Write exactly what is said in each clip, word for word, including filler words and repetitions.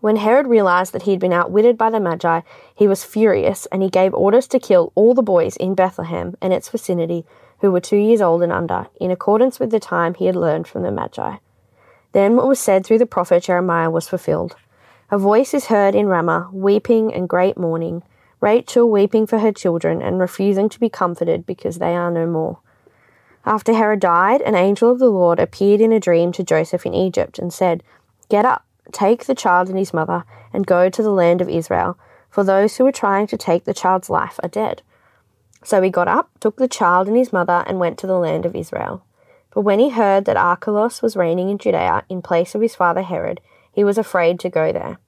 When Herod realized that he had been outwitted by the Magi, he was furious, and he gave orders to kill all the boys in Bethlehem and its vicinity who were two years old and under, in accordance with the time he had learned from the Magi. Then what was said through the prophet Jeremiah was fulfilled. "A voice is heard in Ramah, weeping and great mourning, Rachel weeping for her children and refusing to be comforted because they are no more." After Herod died, an angel of the Lord appeared in a dream to Joseph in Egypt and said, "Get up. Take the child and his mother, and go to the land of Israel, for those who were trying to take the child's life are dead." So he got up, took the child and his mother, and went to the land of Israel. But when he heard that Archelaus was reigning in Judea in place of his father Herod, he was afraid to go there.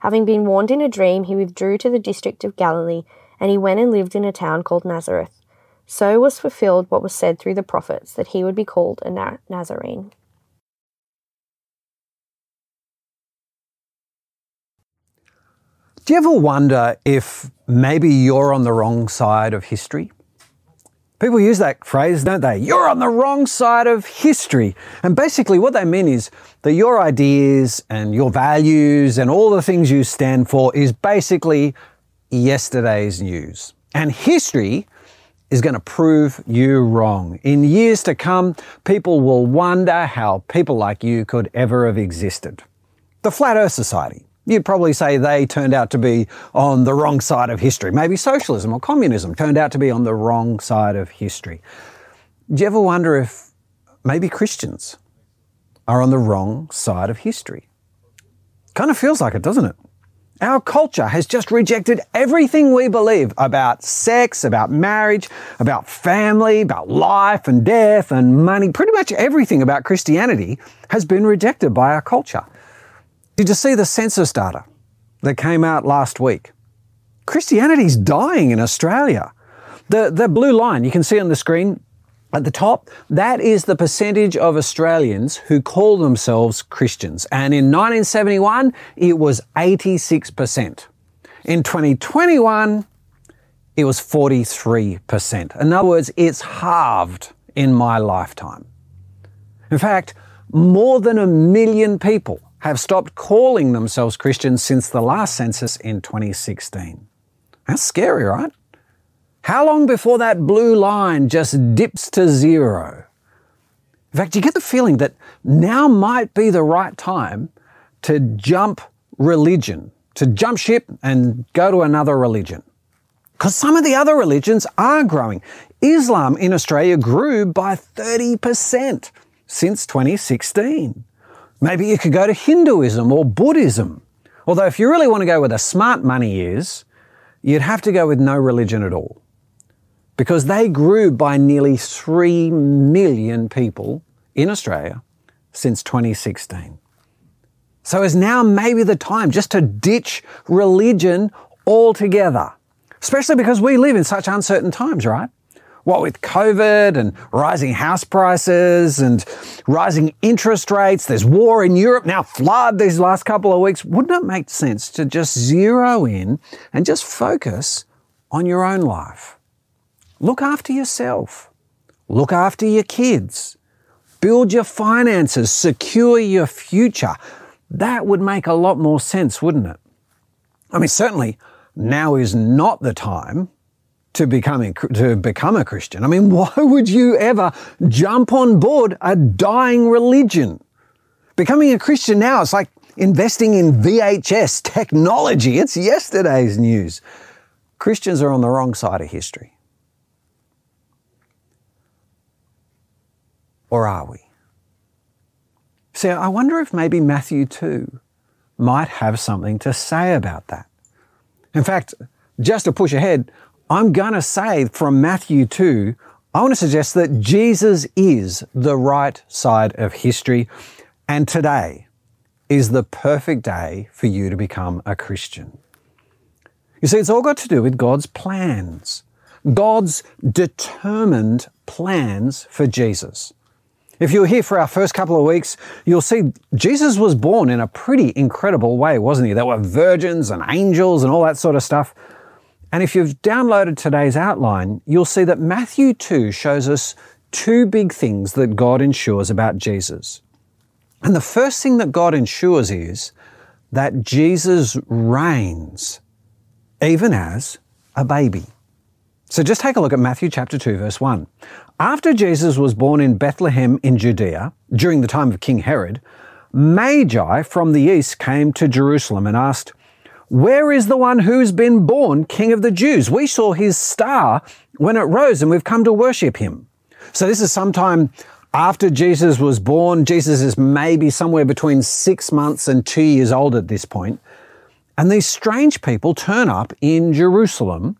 Having been warned in a dream, he withdrew to the district of Galilee, and he went and lived in a town called Nazareth. So was fulfilled what was said through the prophets, that he would be called a Nazarene. Do you ever wonder if maybe you're on the wrong side of history? People use that phrase, don't they? You're on the wrong side of history. And basically what they mean is that your ideas and your values and all the things you stand for is basically yesterday's news. And history is going to prove you wrong. In years to come, people will wonder how people like you could ever have existed. The Flat Earth Society. You'd probably say they turned out to be on the wrong side of history. Maybe socialism or communism turned out to be on the wrong side of history. Do you ever wonder if maybe Christians are on the wrong side of history? Kind of feels like it, doesn't it? Our culture has just rejected everything we believe about sex, about marriage, about family, about life and death and money. Pretty much everything about Christianity has been rejected by our culture. Did you see the census data that came out last week? Christianity's dying in Australia. The, the blue line you can see on the screen at the top, that is the percentage of Australians who call themselves Christians. And in nineteen seventy-one, it was eighty-six percent. In twenty twenty-one, it was forty-three percent. In other words, it's halved in my lifetime. In fact, more than a million people have stopped calling themselves Christians since the last census in twenty sixteen. That's scary, right? How long before that blue line just dips to zero? In fact, you get the feeling that now might be the right time to jump religion, to jump ship and go to another religion. Because some of the other religions are growing. Islam in Australia grew by thirty percent since twenty sixteen. Maybe you could go to Hinduism or Buddhism. Although if you really want to go where the smart money is, you'd have to go with no religion at all, because they grew by nearly three million people in Australia since twenty sixteen. So is now maybe the time just to ditch religion altogether? Especially because we live in such uncertain times, right? What with COVID and rising house prices and rising interest rates, there's war in Europe, now flood these last couple of weeks. Wouldn't it make sense to just zero in and just focus on your own life? Look after yourself. Look after your kids. Build your finances. Secure your future. That would make a lot more sense, wouldn't it? I mean, certainly now is not the time to become, to become a Christian. I mean, why would you ever jump on board a dying religion? Becoming a Christian now is like investing in V H S technology. It's yesterday's news. Christians are on the wrong side of history. Or are we? See, I wonder if maybe Matthew two might have something to say about that. In fact, just to push ahead, I'm going to say from Matthew two, I want to suggest that Jesus is the right side of history, and today is the perfect day for you to become a Christian. You see, it's all got to do with God's plans, God's determined plans for Jesus. If you were here for our first couple of weeks, you'll see Jesus was born in a pretty incredible way, wasn't he? There were virgins and angels and all that sort of stuff. And if you've downloaded today's outline, you'll see that Matthew two shows us two big things that God ensures about Jesus. And the first thing that God ensures is that Jesus reigns, even as a baby. So just take a look at Matthew chapter two, verse one. After Jesus was born in Bethlehem in Judea, during the time of King Herod, Magi from the east came to Jerusalem and asked, "Where is the one who's been born King of the Jews? We saw his star when it rose and we've come to worship him." So this is sometime after Jesus was born. Jesus is maybe somewhere between six months and two years old at this point. And these strange people turn up in Jerusalem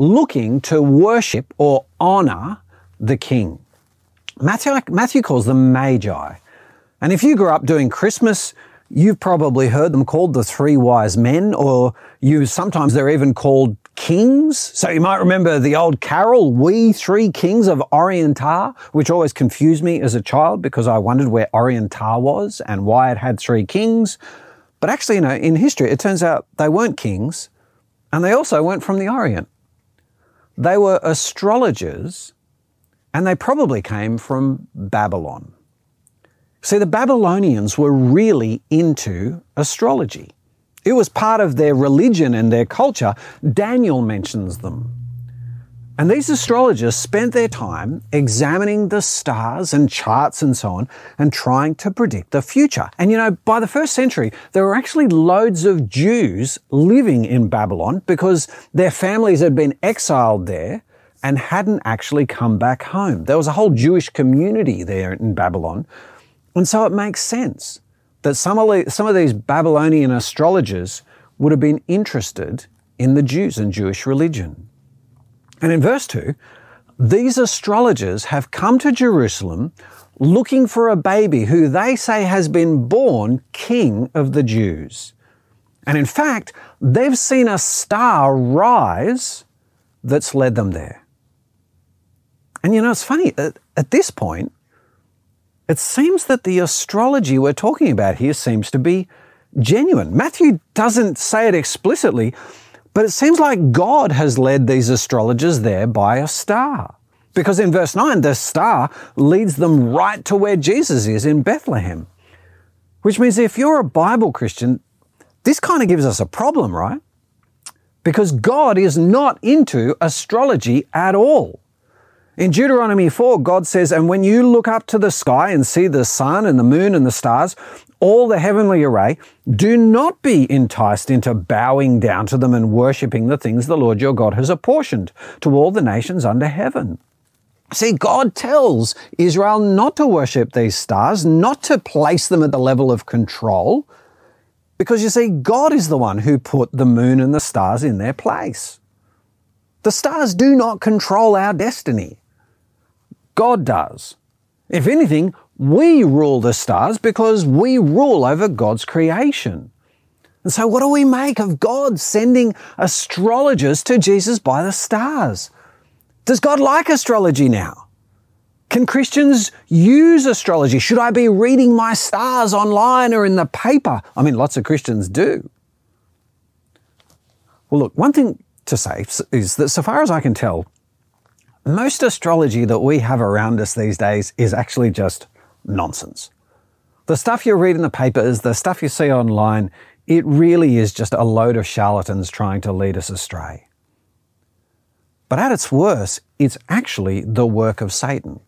looking to worship or honor the king. Matthew, Matthew calls them Magi. And if you grew up doing Christmas, you've probably heard them called the three wise men, or you sometimes they're even called kings. So you might remember the old carol, "We Three Kings of Orient Are," which always confused me as a child because I wondered where Orient Are was and why it had three kings. But actually, you know, in history, it turns out they weren't kings and they also weren't from the Orient. They were astrologers, and they probably came from Babylon. See, the Babylonians were really into astrology. It was part of their religion and their culture. Daniel mentions them. And these astrologers spent their time examining the stars and charts and so on and trying to predict the future. And you know, by the first century, there were actually loads of Jews living in Babylon because their families had been exiled there and hadn't actually come back home. There was a whole Jewish community there in Babylon. And so it makes sense that some of these Babylonian astrologers would have been interested in the Jews and Jewish religion. And in verse two, these astrologers have come to Jerusalem looking for a baby who they say has been born King of the Jews. And in fact, they've seen a star rise that's led them there. And you know, it's funny, at, at this point, it seems that the astrology we're talking about here seems to be genuine. Matthew doesn't say it explicitly, but it seems like God has led these astrologers there by a star. Because in verse nine, the star leads them right to where Jesus is in Bethlehem. Which means if you're a Bible Christian, this kind of gives us a problem, right? Because God is not into astrology at all. In Deuteronomy four, God says, "And when you look up to the sky and see the sun and the moon and the stars, all the heavenly array, do not be enticed into bowing down to them and worshipping the things the Lord your God has apportioned to all the nations under heaven." See, God tells Israel not to worship these stars, not to place them at the level of control, because you see, God is the one who put the moon and the stars in their place. The stars do not control our destiny. God does. If anything, We rule the stars because we rule over God's creation. And so what do we make of God sending astrologers to Jesus by the stars? Does God like astrology now? Can Christians use astrology? Should I be reading my stars online or in the paper? I mean, lots of Christians do. Well, look, one thing to say is that so far as I can tell, most astrology that we have around us these days is actually just nonsense. The stuff you read in the papers, the stuff you see online, it really is just a load of charlatans trying to lead us astray. But at its worst, it's actually the work of Satan.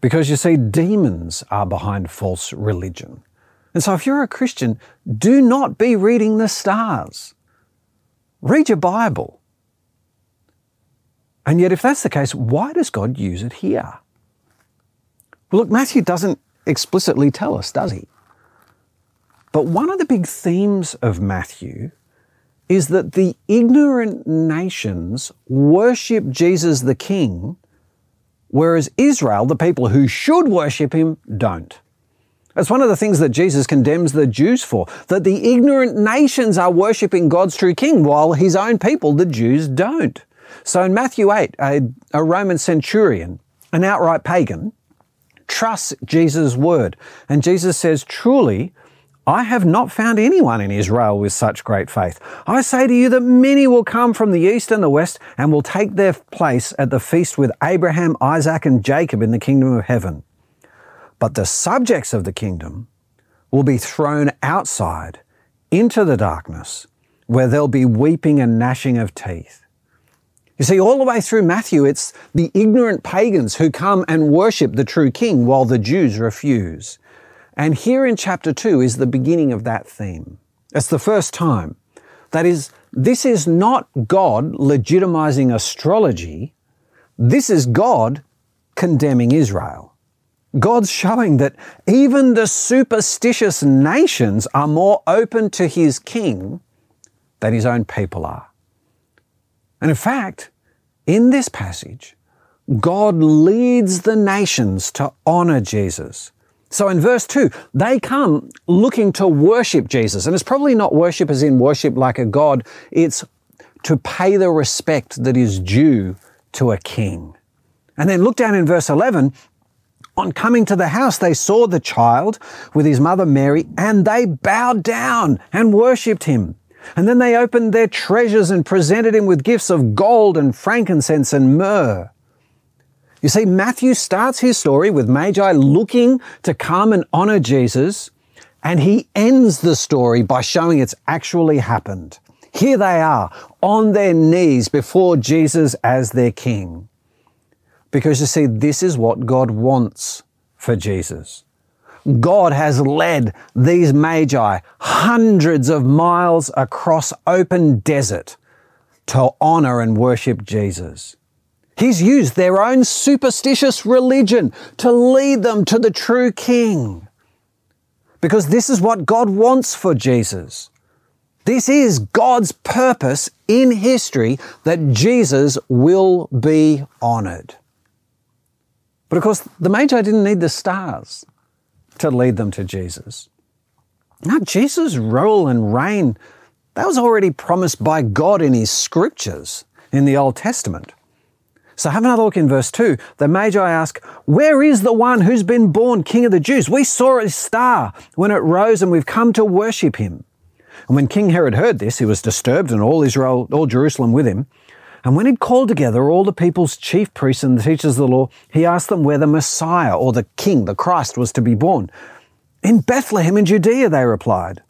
Because you see, demons are behind false religion. And so if you're a Christian, do not be reading the stars. Read your Bible. And yet, if that's the case, why does God use it here? Well, look, Matthew doesn't explicitly tell us, does he? But one of the big themes of Matthew is that the ignorant nations worship Jesus the King, whereas Israel, the people who should worship him, don't. That's one of the things that Jesus condemns the Jews for, that the ignorant nations are worshiping God's true King, while his own people, the Jews, don't. So in Matthew eight, a, a Roman centurion, an outright pagan, trusts Jesus' word. And Jesus says, "Truly, I have not found anyone in Israel with such great faith. I say to you that many will come from the east and the west and will take their place at the feast with Abraham, Isaac, and Jacob in the kingdom of heaven. But the subjects of the kingdom will be thrown outside into the darkness, where there'll be weeping and gnashing of teeth." You see, all the way through Matthew, it's the ignorant pagans who come and worship the true King while the Jews refuse. And here in chapter two is the beginning of that theme. It's the first time. That is, this is not God legitimizing astrology. This is God condemning Israel. God's showing that even the superstitious nations are more open to his king than his own people are. And in fact, in this passage, God leads the nations to honor Jesus. So in verse two, they come looking to worship Jesus. And it's probably not worship as in worship like a god. It's to pay the respect that is due to a king. And then look down in verse eleven. On coming to the house, they saw the child with his mother Mary, and they bowed down and worshiped him. And then they opened their treasures and presented him with gifts of gold and frankincense and myrrh. You see, Matthew starts his story with Magi looking to come and honor Jesus, and he ends the story by showing it's actually happened. Here they are, on their knees before Jesus as their king. Because you see, this is what God wants for Jesus. God has led these Magi hundreds of miles across open desert to honor and worship Jesus. He's used their own superstitious religion to lead them to the true King. Because this is what God wants for Jesus. This is God's purpose in history, that Jesus will be honored. But of course, the Magi didn't need the stars to lead them to Jesus. Now, Jesus' rule and reign, that was already promised by God in his scriptures in the Old Testament. So have another look in verse two. The Magi ask, "Where is the one who's been born King of the Jews? We saw his star when it rose, and we've come to worship him." And when King Herod heard this, he was disturbed, and all Israel, all Jerusalem with him. And when he'd called together all the people's chief priests and the teachers of the law, he asked them where the Messiah, or the King, the Christ, was to be born. "In Bethlehem in Judea," they replied,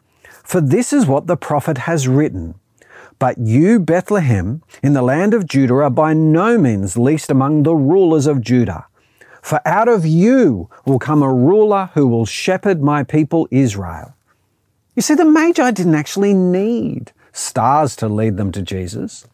"for this is what the prophet has written. But you, Bethlehem, in the land of Judah, are by no means least among the rulers of Judah. For out of you will come a ruler who will shepherd my people Israel." You see, the Magi didn't actually need stars to lead them to Jesus.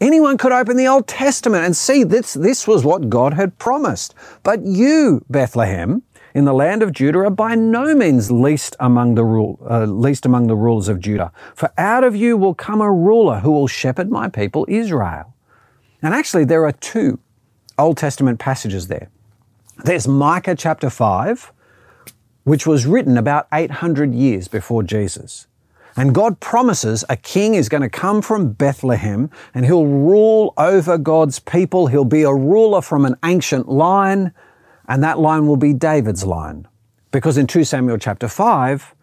Anyone could open the Old Testament and see this, this was what God had promised. "But you, Bethlehem, in the land of Judah, are by no means least among the rule, uh, least among the rulers of Judah. For out of you will come a ruler who will shepherd my people Israel." And actually, there are two Old Testament passages there. There's Micah chapter five, which was written about eight hundred years before Jesus. And God promises a king is going to come from Bethlehem and he'll rule over God's people. He'll be a ruler from an ancient line, and that line will be David's line. Because in Second Samuel chapter five,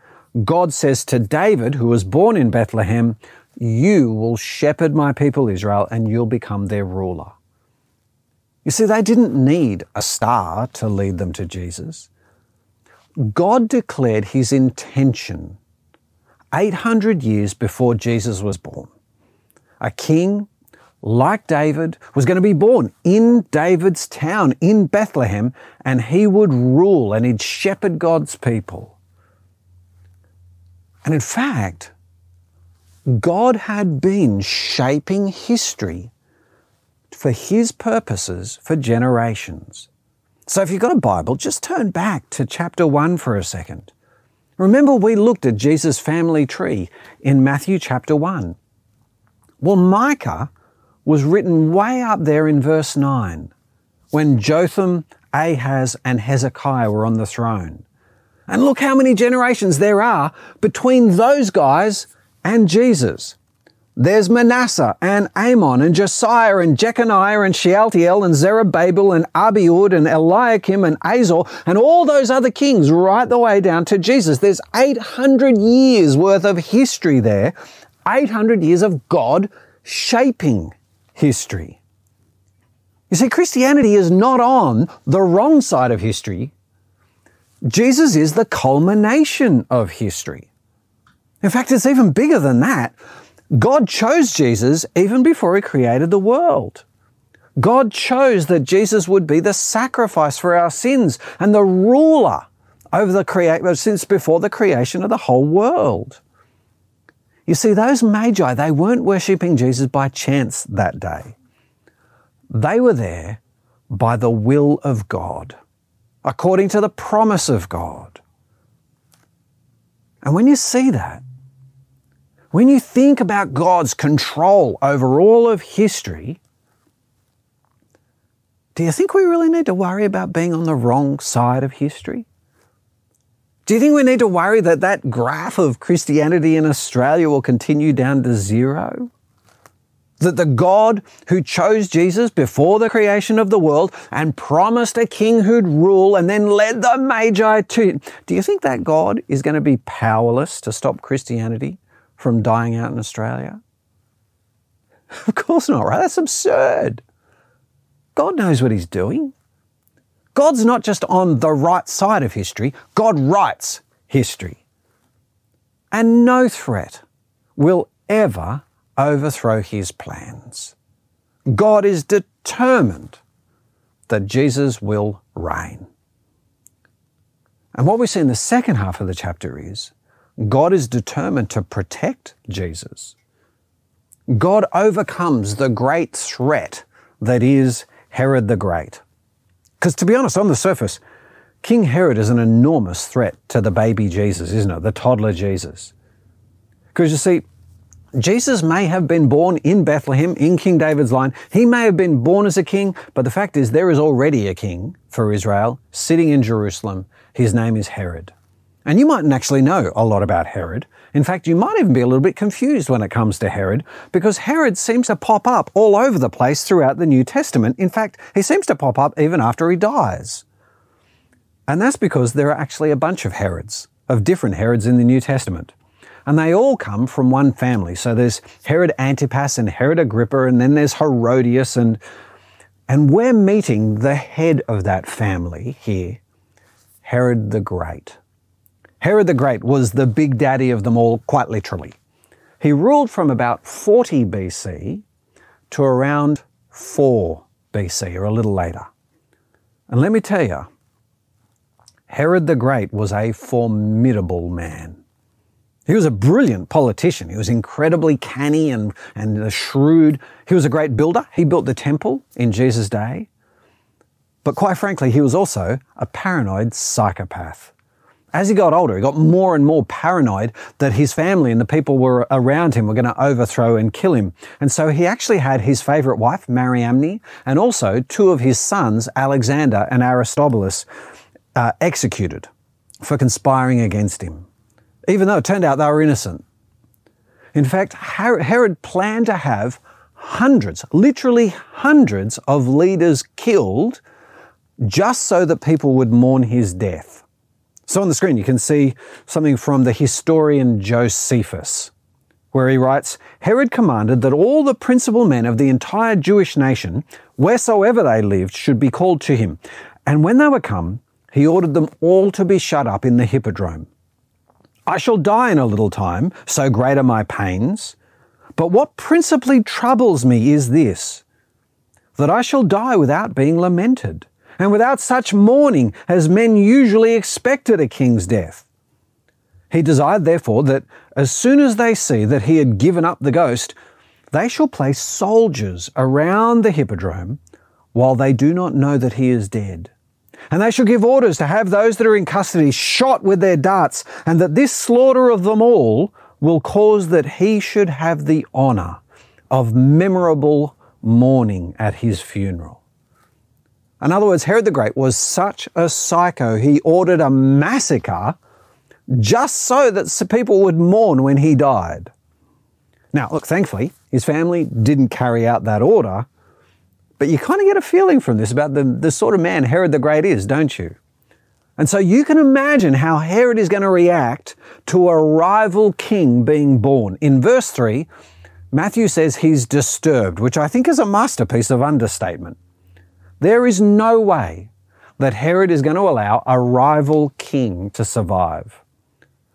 God says to David, who was born in Bethlehem, "You will shepherd my people Israel and you'll become their ruler." You see, they didn't need a star to lead them to Jesus. God declared his intention eight hundred years before Jesus was born. A king like David was going to be born in David's town, in Bethlehem, and he would rule and he'd shepherd God's people. And in fact, God had been shaping history for his purposes for generations. So if you've got a Bible, just turn back to chapter one for a second. Remember, we looked at Jesus' family tree in Matthew chapter one. Well, Micah was written way up there in verse nine, when Jotham, Ahaz, and Hezekiah were on the throne. And look how many generations there are between those guys and Jesus. There's Manasseh and Amon and Josiah and Jeconiah and Shealtiel and Zerubbabel and Abiud and Eliakim and Azor and all those other kings right the way down to Jesus. There's eight hundred years worth of history there, eight hundred years of God shaping history. You see, Christianity is not on the wrong side of history. Jesus is the culmination of history. In fact, it's even bigger than that. God chose Jesus even before he created the world. God chose that Jesus would be the sacrifice for our sins and the ruler over the creation since before the creation of the whole world. You see, those Magi, they weren't worshipping Jesus by chance that day. They were there by the will of God, according to the promise of God. And when you see that, when you think about God's control over all of history, do you think we really need to worry about being on the wrong side of history? Do you think we need to worry that that graph of Christianity in Australia will continue down to zero? That the God who chose Jesus before the creation of the world and promised a king who'd rule and then led the Magi to, do you think that God is going to be powerless to stop Christianity from dying out in Australia? Of course not, right? That's absurd. God knows what he's doing. God's not just on the right side of history, God writes history. And no threat will ever overthrow his plans. God is determined that Jesus will reign. And what we see in the second half of the chapter is God is determined to protect Jesus. God overcomes the great threat that is Herod the Great. Because to be honest, on the surface, King Herod is an enormous threat to the baby Jesus, isn't it? The toddler Jesus. Because you see, Jesus may have been born in Bethlehem, in King David's line. He may have been born as a king, but the fact is there is already a king for Israel sitting in Jerusalem. His name is Herod. And you mightn't actually know a lot about Herod. In fact, you might even be a little bit confused when it comes to Herod, because Herod seems to pop up all over the place throughout the New Testament. In fact, he seems to pop up even after he dies. And that's because there are actually a bunch of Herods, of different Herods in the New Testament. And they all come from one family. So there's Herod Antipas and Herod Agrippa, and then there's Herodias. And, and we're meeting the head of that family here, Herod the Great. Herod the Great was the big daddy of them all, quite literally. He ruled from about forty B C to around four B C, or a little later. And let me tell you, Herod the Great was a formidable man. He was a brilliant politician. He was incredibly canny and, and shrewd. He was a great builder. He built the temple in Jesus' day. But quite frankly, he was also a paranoid psychopath. As he got older, he got more and more paranoid that his family and the people were around him were going to overthrow and kill him. And so he actually had his favorite wife, Mariamne, and also two of his sons, Alexander and Aristobulus, uh, executed for conspiring against him, even though it turned out they were innocent. In fact, Herod planned to have hundreds, literally hundreds of leaders killed just so that people would mourn his death. So on the screen you can see something from the historian Josephus, where he writes, Herod commanded that all the principal men of the entire Jewish nation, wheresoever they lived, should be called to him. And when they were come, he ordered them all to be shut up in the hippodrome. I shall die in a little time, so great are my pains. But what principally troubles me is this, that I shall die without being lamented, and without such mourning as men usually expect at a king's death. He desired, therefore, that as soon as they see that he had given up the ghost, they shall place soldiers around the hippodrome while they do not know that he is dead. And they shall give orders to have those that are in custody shot with their darts, and that this slaughter of them all will cause that he should have the honor of memorable mourning at his funeral. In other words, Herod the Great was such a psycho, he ordered a massacre just so that people would mourn when he died. Now, look, thankfully, his family didn't carry out that order, but you kind of get a feeling from this about the, the sort of man Herod the Great is, don't you? And so you can imagine how Herod is going to react to a rival king being born. In verse three, Matthew says he's disturbed, which I think is a masterpiece of understatement. There is no way that Herod is going to allow a rival king to survive.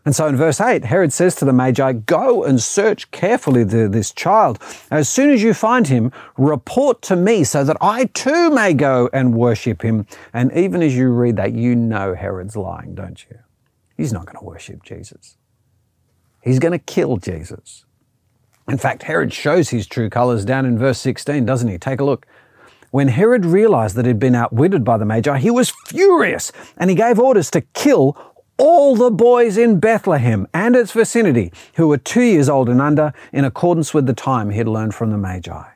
And so in verse eight, Herod says to the Magi, go and search carefully the, this child. As soon as you find him, report to me so that I too may go and worship him. And even as you read that, you know Herod's lying, don't you? He's not going to worship Jesus. He's going to kill Jesus. In fact, Herod shows his true colors down in verse sixteen, doesn't he? Take a look. When Herod realized that he'd been outwitted by the Magi, he was furious, and he gave orders to kill all the boys in Bethlehem and its vicinity who were two years old and under, in accordance with the time he'd learned from the Magi.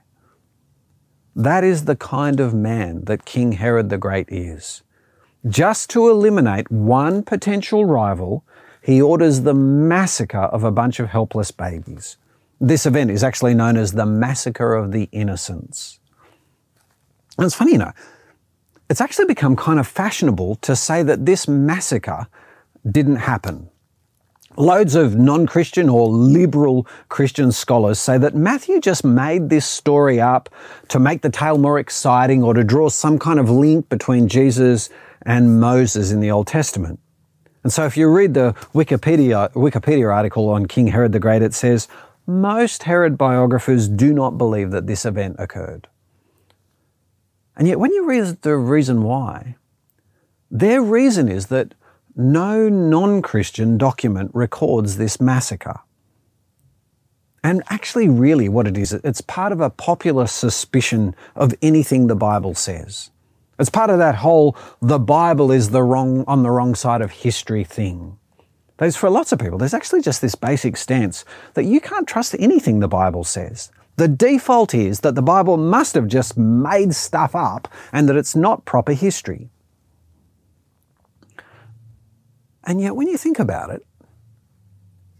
That is the kind of man that King Herod the Great is. Just to eliminate one potential rival, he orders the massacre of a bunch of helpless babies. This event is actually known as the Massacre of the Innocents. And it's funny, you know, it's actually become kind of fashionable to say that this massacre didn't happen. Loads of non-Christian or liberal Christian scholars say that Matthew just made this story up to make the tale more exciting or to draw some kind of link between Jesus and Moses in the Old Testament. And so if you read the Wikipedia, Wikipedia article on King Herod the Great, it says, most Herod biographers do not believe that this event occurred. And yet when you read the reason why, their reason is that no non-Christian document records this massacre. And actually really what it is, it's part of a popular suspicion of anything the Bible says. It's part of that whole, the Bible is the wrong on the wrong side of history thing. There's, for lots of people, there's actually just this basic stance that you can't trust anything the Bible says. The default is that the Bible must have just made stuff up and that it's not proper history. And yet when you think about it,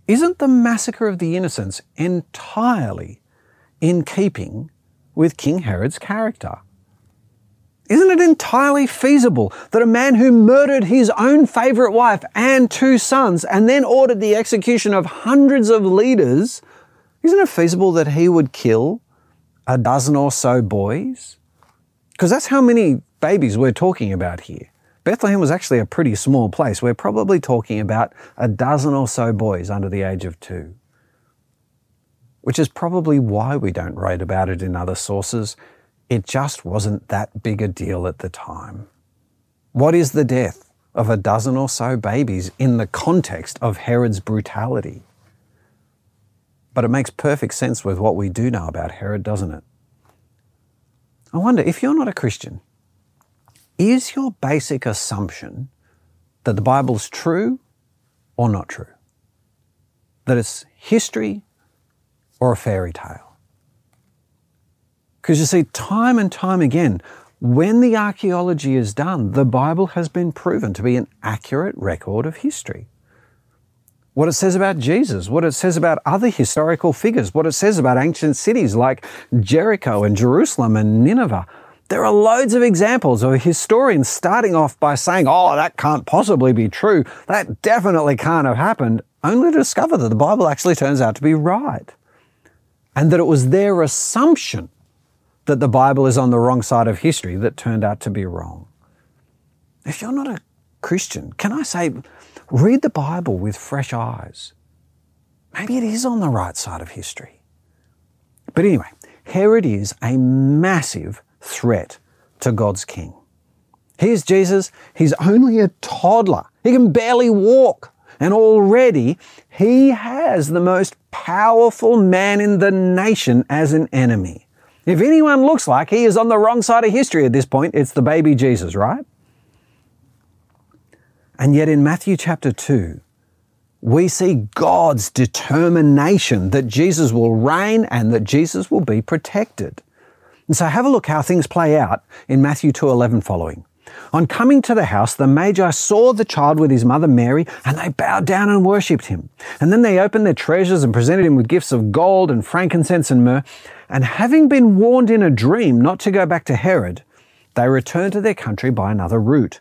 isn't the Massacre of the Innocents entirely in keeping with King Herod's character? Isn't it entirely feasible that a man who murdered his own favorite wife and two sons and then ordered the execution of hundreds of leaders, isn't it feasible that he would kill a dozen or so boys? Because that's how many babies we're talking about here. Bethlehem was actually a pretty small place. We're probably talking about a dozen or so boys under the age of two, which is probably why we don't write about it in other sources. It just wasn't that big a deal at the time. What is the death of a dozen or so babies in the context of Herod's brutality? But it makes perfect sense with what we do know about Herod, doesn't it? I wonder, if you're not a Christian, is your basic assumption that the Bible's true or not true, that it's history or a fairy tale. Because you see, time and time again, when the archaeology is done, the Bible has been proven to be an accurate record of history. What it says about Jesus, what it says about other historical figures, what it says about ancient cities like Jericho and Jerusalem and Nineveh. There are loads of examples of historians starting off by saying, oh, that can't possibly be true. That definitely can't have happened, only to discover that the Bible actually turns out to be right. And that it was their assumption that the Bible is on the wrong side of history that turned out to be wrong. If you're not a Christian, can I say, read the Bible with fresh eyes. Maybe it is on the right side of history. But anyway, Herod is a massive threat to God's king. Here's Jesus, he's only a toddler. He can barely walk. And already he has the most powerful man in the nation as an enemy. If anyone looks like he is on the wrong side of history at this point, it's the baby Jesus, right? And yet in Matthew chapter two, we see God's determination that Jesus will reign and that Jesus will be protected. And so have a look how things play out in Matthew two eleven following. On coming to the house, the Magi saw the child with his mother Mary, and they bowed down and worshipped him. And then they opened their treasures and presented him with gifts of gold and frankincense and myrrh. And having been warned in a dream not to go back to Herod, they returned to their country by another route.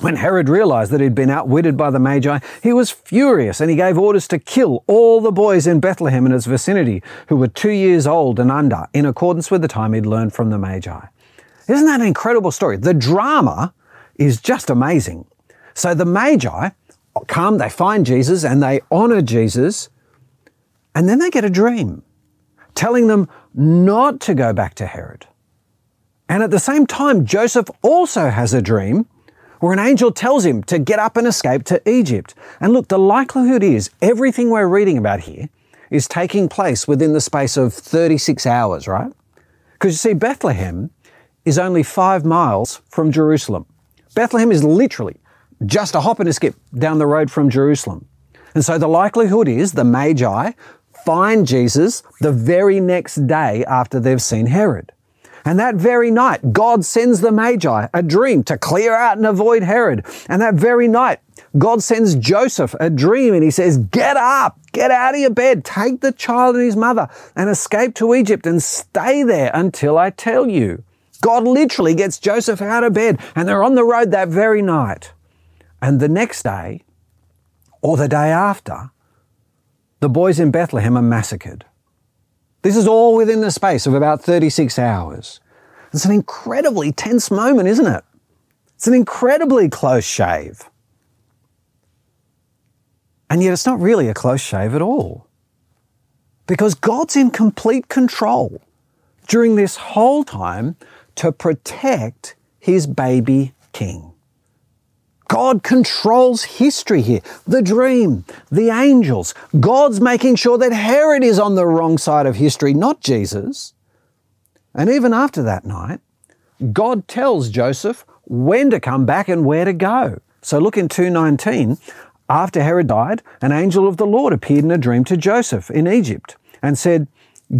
When Herod realized that he'd been outwitted by the Magi, he was furious and he gave orders to kill all the boys in Bethlehem and its vicinity who were two years old and under, in accordance with the time he'd learned from the Magi. Isn't that an incredible story? The drama is just amazing. So the Magi come, they find Jesus and they honor Jesus, and then they get a dream telling them not to go back to Herod. And at the same time, Joseph also has a dream where an angel tells him to get up and escape to Egypt. And look, the likelihood is everything we're reading about here is taking place within the space of thirty-six hours, right? Because you see, Bethlehem is only five miles from Jerusalem. Bethlehem is literally just a hop and a skip down the road from Jerusalem. And so the likelihood is the Magi find Jesus the very next day after they've seen Herod. And that very night, God sends the Magi a dream to clear out and avoid Herod. And that very night, God sends Joseph a dream and he says, get up, get out of your bed, take the child and his mother and escape to Egypt and stay there until I tell you. God literally gets Joseph out of bed and they're on the road that very night. And the next day, or the day after, the boys in Bethlehem are massacred. This is all within the space of about thirty-six hours. It's an incredibly tense moment, isn't it? It's an incredibly close shave. And yet it's not really a close shave at all, because God's in complete control during this whole time to protect his baby king. God controls history here. The dream, the angels. God's making sure that Herod is on the wrong side of history, not Jesus. And even after that night, God tells Joseph when to come back and where to go. So look in two nineteen, after Herod died, an angel of the Lord appeared in a dream to Joseph in Egypt and said,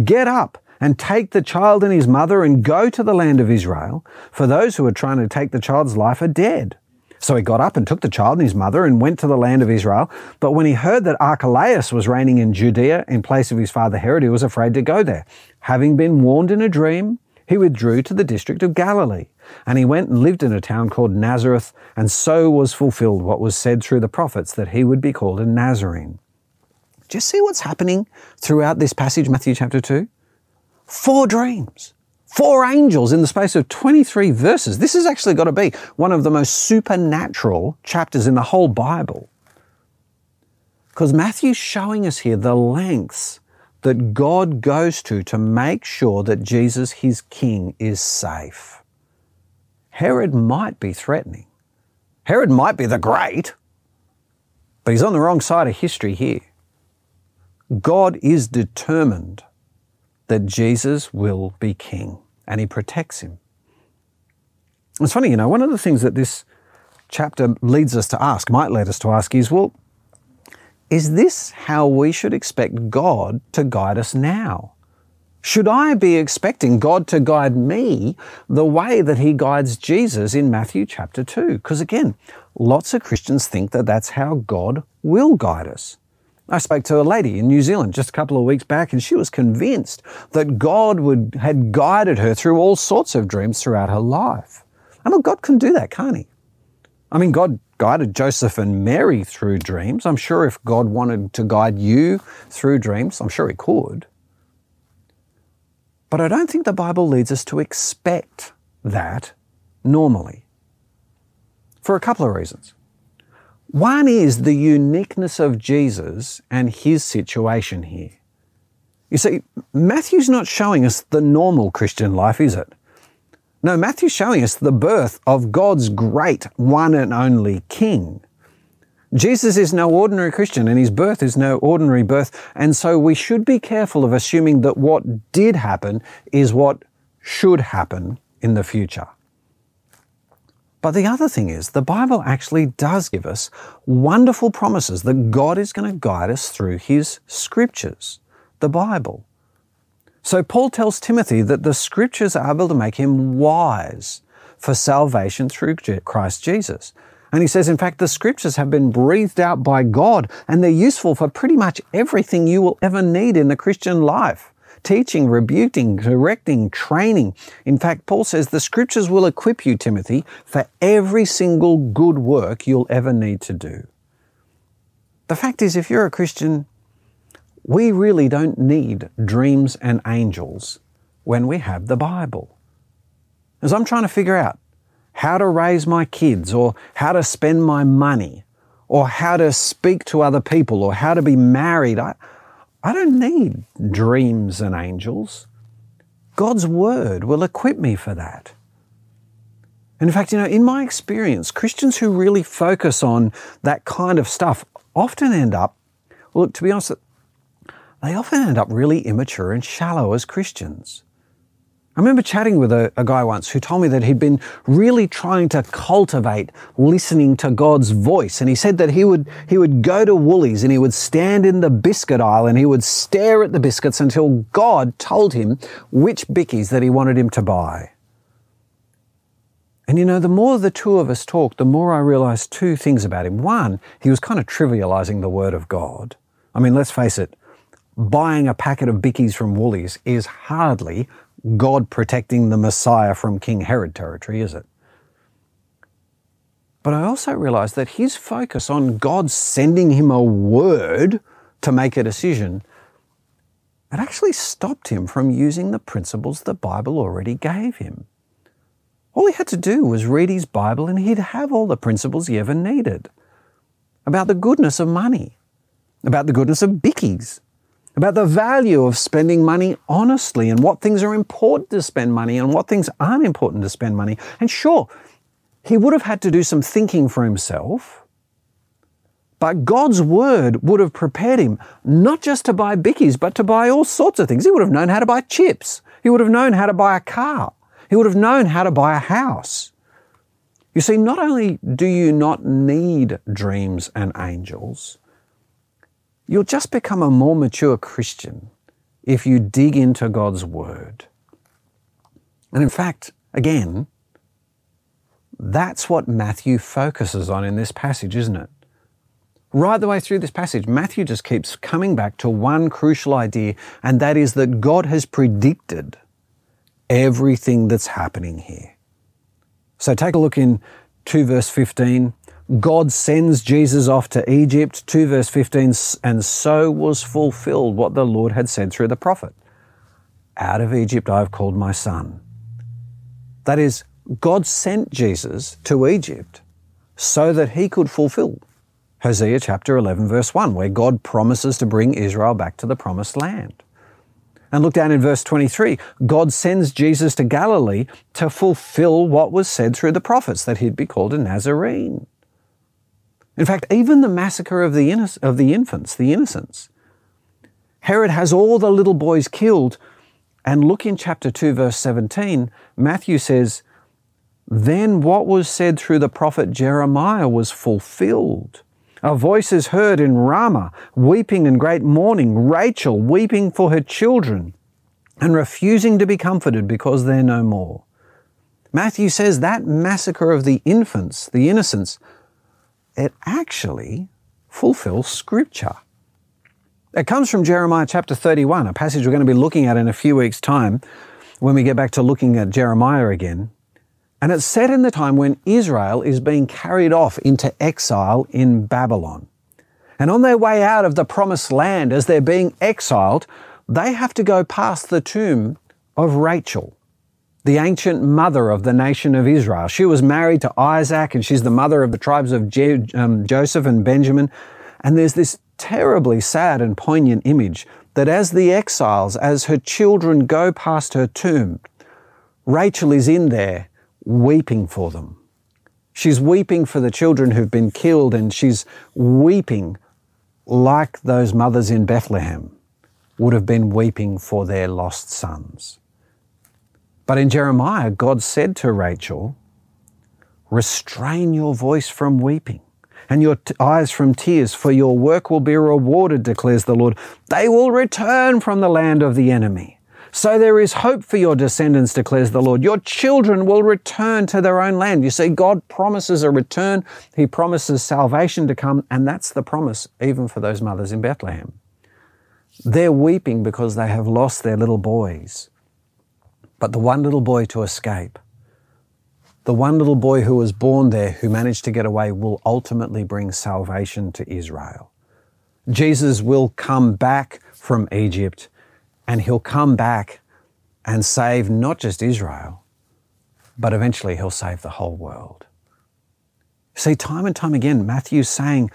get up and take the child and his mother and go to the land of Israel, for those who are trying to take the child's life are dead. So he got up and took the child and his mother and went to the land of Israel. But when he heard that Archelaus was reigning in Judea in place of his father Herod, he was afraid to go there. Having been warned in a dream, he withdrew to the district of Galilee. And he went and lived in a town called Nazareth. And so was fulfilled what was said through the prophets, that he would be called a Nazarene. Do you see what's happening throughout this passage, Matthew chapter two? Four dreams. Four angels in the space of twenty-three verses. This has actually got to be one of the most supernatural chapters in the whole Bible, because Matthew's showing us here the lengths that God goes to to make sure that Jesus, his king, is safe. Herod might be threatening. Herod might be the great, but he's on the wrong side of history here. God is determined that Jesus will be king, and he protects him. It's funny, you know, one of the things that this chapter leads us to ask, might lead us to ask is, well, is this how we should expect God to guide us now? Should I be expecting God to guide me the way that he guides Jesus in Matthew chapter two? Because again, lots of Christians think that that's how God will guide us. I spoke to a lady in New Zealand just a couple of weeks back, and she was convinced that God would, had guided her through all sorts of dreams throughout her life. And look, God can do that, can't he? I mean, God guided Joseph and Mary through dreams. I'm sure if God wanted to guide you through dreams, I'm sure he could. But I don't think the Bible leads us to expect that normally, for a couple of reasons. One is the uniqueness of Jesus and his situation here. You see, Matthew's not showing us the normal Christian life, is it? No, Matthew's showing us the birth of God's great one and only King. Jesus is no ordinary Christian, and his birth is no ordinary birth, and so we should be careful of assuming that what did happen is what should happen in the future. But the other thing is, the Bible actually does give us wonderful promises that God is going to guide us through his scriptures, the Bible. So Paul tells Timothy that the scriptures are able to make him wise for salvation through Christ Jesus. And he says, in fact, the scriptures have been breathed out by God, and they're useful for pretty much everything you will ever need in the Christian life. Teaching, rebuking, correcting, training. In fact, Paul says the scriptures will equip you, Timothy, for every single good work you'll ever need to do. The fact is, if you're a Christian, we really don't need dreams and angels when we have the Bible. As I'm trying to figure out how to raise my kids, or how to spend my money, or how to speak to other people, or how to be married, I, I don't need dreams and angels. God's word will equip me for that. And in fact, you know, in my experience, Christians who really focus on that kind of stuff often end up, well, look, to be honest, they often end up really immature and shallow as Christians. I remember chatting with a, a guy once who told me that he'd been really trying to cultivate listening to God's voice. And he said that he would, he would go to Woolies and he would stand in the biscuit aisle and he would stare at the biscuits until God told him which bickies that he wanted him to buy. And you know, the more the two of us talked, the more I realized two things about him. One, he was kind of trivializing the word of God. I mean, let's face it, buying a packet of bickies from Woolies is hardly God protecting the Messiah from King Herod territory, is it? But I also realized that his focus on God sending him a word to make a decision, it actually stopped him from using the principles the Bible already gave him. All he had to do was read his Bible and he'd have all the principles he ever needed. About the goodness of money, about the goodness of bickies, about the value of spending money honestly and what things are important to spend money and what things aren't important to spend money. And sure, he would have had to do some thinking for himself, but God's word would have prepared him not just to buy bickies, but to buy all sorts of things. He would have known how to buy chips. He would have known how to buy a car. He would have known how to buy a house. You see, not only do you not need dreams and angels, you'll just become a more mature Christian if you dig into God's word. And in fact, again, that's what Matthew focuses on in this passage, isn't it? Right the way through this passage, Matthew just keeps coming back to one crucial idea, and that is that God has predicted everything that's happening here. So take a look in two verse fifteen. God sends Jesus off to Egypt, two verse fifteen, and so was fulfilled what the Lord had said through the prophet. Out of Egypt I have called my son. That is, God sent Jesus to Egypt so that he could fulfill Hosea chapter eleven verse one, where God promises to bring Israel back to the promised land. And look down in verse twenty-three. God sends Jesus to Galilee to fulfill what was said through the prophets, that he'd be called a Nazarene. In fact, even the massacre of the, inno- of the infants, the innocents, Herod has all the little boys killed. And look in chapter two, verse seventeen, Matthew says, "Then what was said through the prophet Jeremiah was fulfilled. A voice is heard in Ramah, weeping in great mourning, Rachel weeping for her children and refusing to be comforted because they're no more." Matthew says that massacre of the infants, the innocents, it actually fulfills Scripture. It comes from Jeremiah chapter thirty-one, a passage we're going to be looking at in a few weeks' time when we get back to looking at Jeremiah again. And it's set in the time when Israel is being carried off into exile in Babylon. And on their way out of the promised land, as they're being exiled, they have to go past the tomb of Rachel, the ancient mother of the nation of Israel. She was married to Isaac, and she's the mother of the tribes of Je- um, Joseph and Benjamin. And there's this terribly sad and poignant image that as the exiles, as her children go past her tomb, Rachel is in there, weeping for them. She's weeping for the children who've been killed, and she's weeping like those mothers in Bethlehem would have been weeping for their lost sons. But in Jeremiah, God said to Rachel, "Restrain your voice from weeping and your t- eyes from tears, for your work will be rewarded, declares the Lord. They will return from the land of the enemy. So there is hope for your descendants, declares the Lord. Your children will return to their own land." You see, God promises a return. He promises salvation to come, and that's the promise even for those mothers in Bethlehem. They're weeping because they have lost their little boys. But the one little boy to escape, the one little boy who was born there, who managed to get away, will ultimately bring salvation to Israel. Jesus will come back from Egypt, and he'll come back and save not just Israel, but eventually he'll save the whole world. See, time and time again, Matthew's saying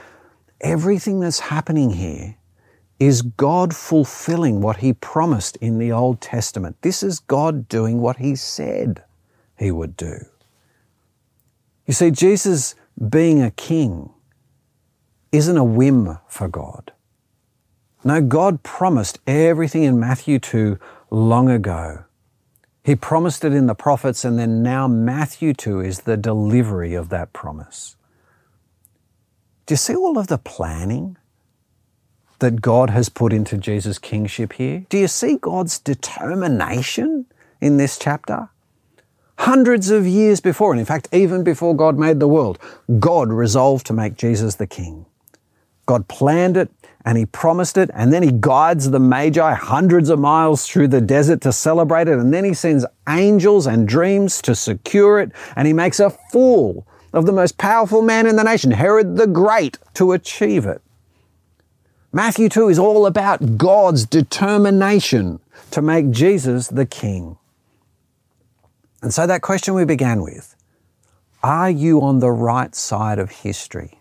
everything that's happening here is God fulfilling what he promised in the Old Testament. This is God doing what he said he would do. You see, Jesus being a king isn't a whim for God. No, God promised everything in Matthew two long ago. He promised it in the prophets, and then now Matthew two is the delivery of that promise. Do you see all of the planning that God has put into Jesus' kingship here? Do you see God's determination in this chapter? Hundreds of years before, and in fact, even before God made the world, God resolved to make Jesus the king. God planned it, and he promised it, and then he guides the Magi hundreds of miles through the desert to celebrate it, and then he sends angels and dreams to secure it, and he makes a fool of the most powerful man in the nation, Herod the Great, to achieve it. Matthew two is all about God's determination to make Jesus the king. And so that question we began with, are you on the right side of history?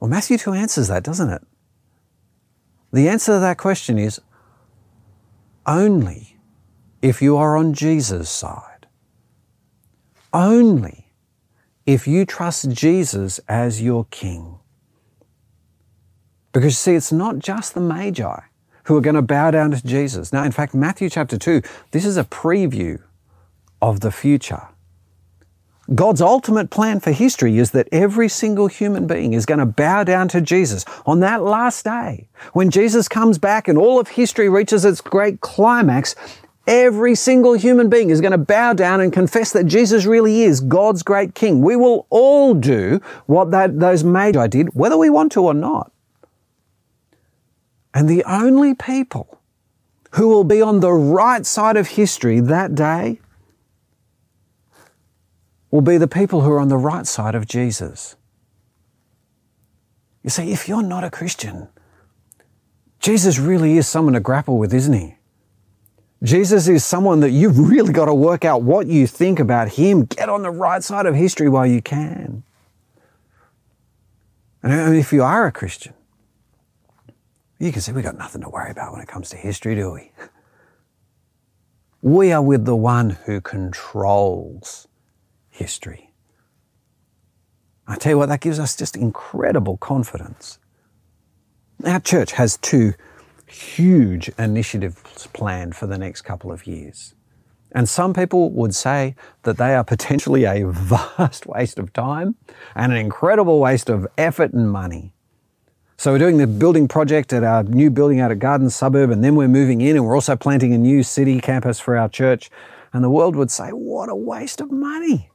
Well, Matthew two answers that, doesn't it? The answer to that question is only if you are on Jesus' side. Only if you trust Jesus as your king. Because you see, it's not just the Magi who are going to bow down to Jesus. Now, in fact, Matthew chapter two, this is a preview of the future. God's ultimate plan for history is that every single human being is going to bow down to Jesus on that last day. When Jesus comes back and all of history reaches its great climax, every single human being is going to bow down and confess that Jesus really is God's great king. We will all do what that, those Magi did, whether we want to or not. And the only people who will be on the right side of history that day will be the people who are on the right side of Jesus. You see, if you're not a Christian, Jesus really is someone to grapple with, isn't he? Jesus is someone that you've really got to work out what you think about him. Get on the right side of history while you can. And if you are a Christian, You can see we've got nothing to worry about when it comes to history, do we? We are with the one who controls history. I tell you what, that gives us just incredible confidence. Our church has two huge initiatives planned for the next couple of years. And some people would say that they are potentially a vast waste of time and an incredible waste of effort and money. So we're doing the building project at our new building out of Garden Suburb, and then we're moving in, and we're also planting a new city campus for our church. And the world would say, what a waste of money.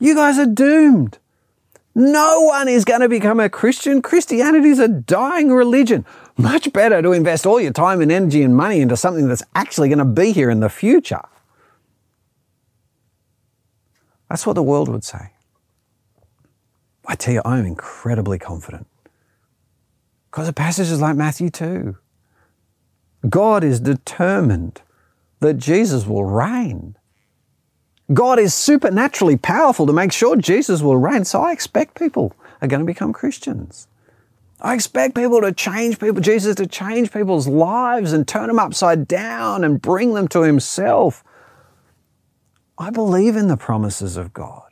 You guys are doomed. No one is going to become a Christian. Christianity is a dying religion. Much better to invest all your time and energy and money into something that's actually going to be here in the future. That's what the world would say. I tell you, I'm incredibly confident. Because of passages like Matthew two. God is determined that Jesus will reign. God is supernaturally powerful to make sure Jesus will reign. So I expect people are going to become Christians. I expect people to change people, Jesus to change people's lives and turn them upside down and bring them to himself. I believe in the promises of God.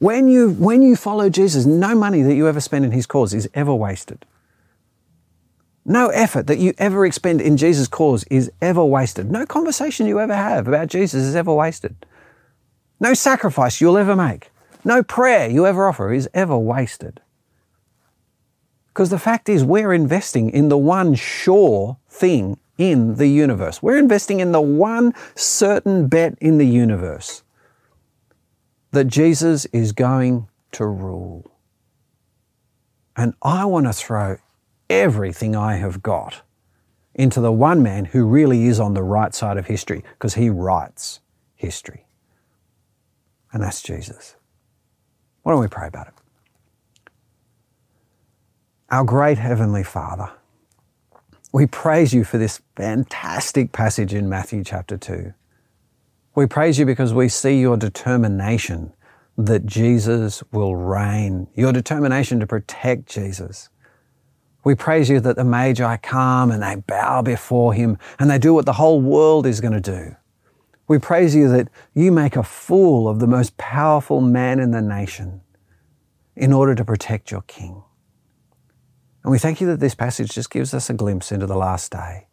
When you, when you follow Jesus, no money that you ever spend in his cause is ever wasted. No effort that you ever expend in Jesus' cause is ever wasted. No conversation you ever have about Jesus is ever wasted. No sacrifice you'll ever make. No prayer you ever offer is ever wasted. Because the fact is, we're investing in the one sure thing in the universe. We're investing in the one certain bet in the universe. That Jesus is going to rule. And I want to throw everything I have got into the one man who really is on the right side of history, because he writes history. And that's Jesus. Why don't we pray about it? Our great Heavenly Father, we praise you for this fantastic passage in Matthew chapter two. We praise you because we see your determination that Jesus will reign, your determination to protect Jesus. We praise you that the Magi come and they bow before him and they do what the whole world is going to do. We praise you that you make a fool of the most powerful man in the nation in order to protect your king. And we thank you that this passage just gives us a glimpse into the last day.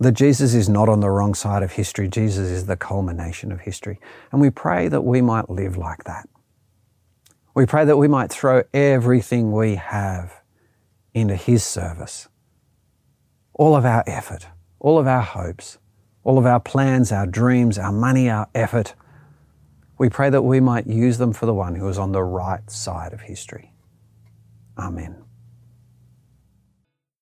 That Jesus is not on the wrong side of history. Jesus is the culmination of history. And we pray that we might live like that. We pray that we might throw everything we have into his service. All of our effort, all of our hopes, all of our plans, our dreams, our money, our effort. We pray that we might use them for the one who is on the right side of history. Amen.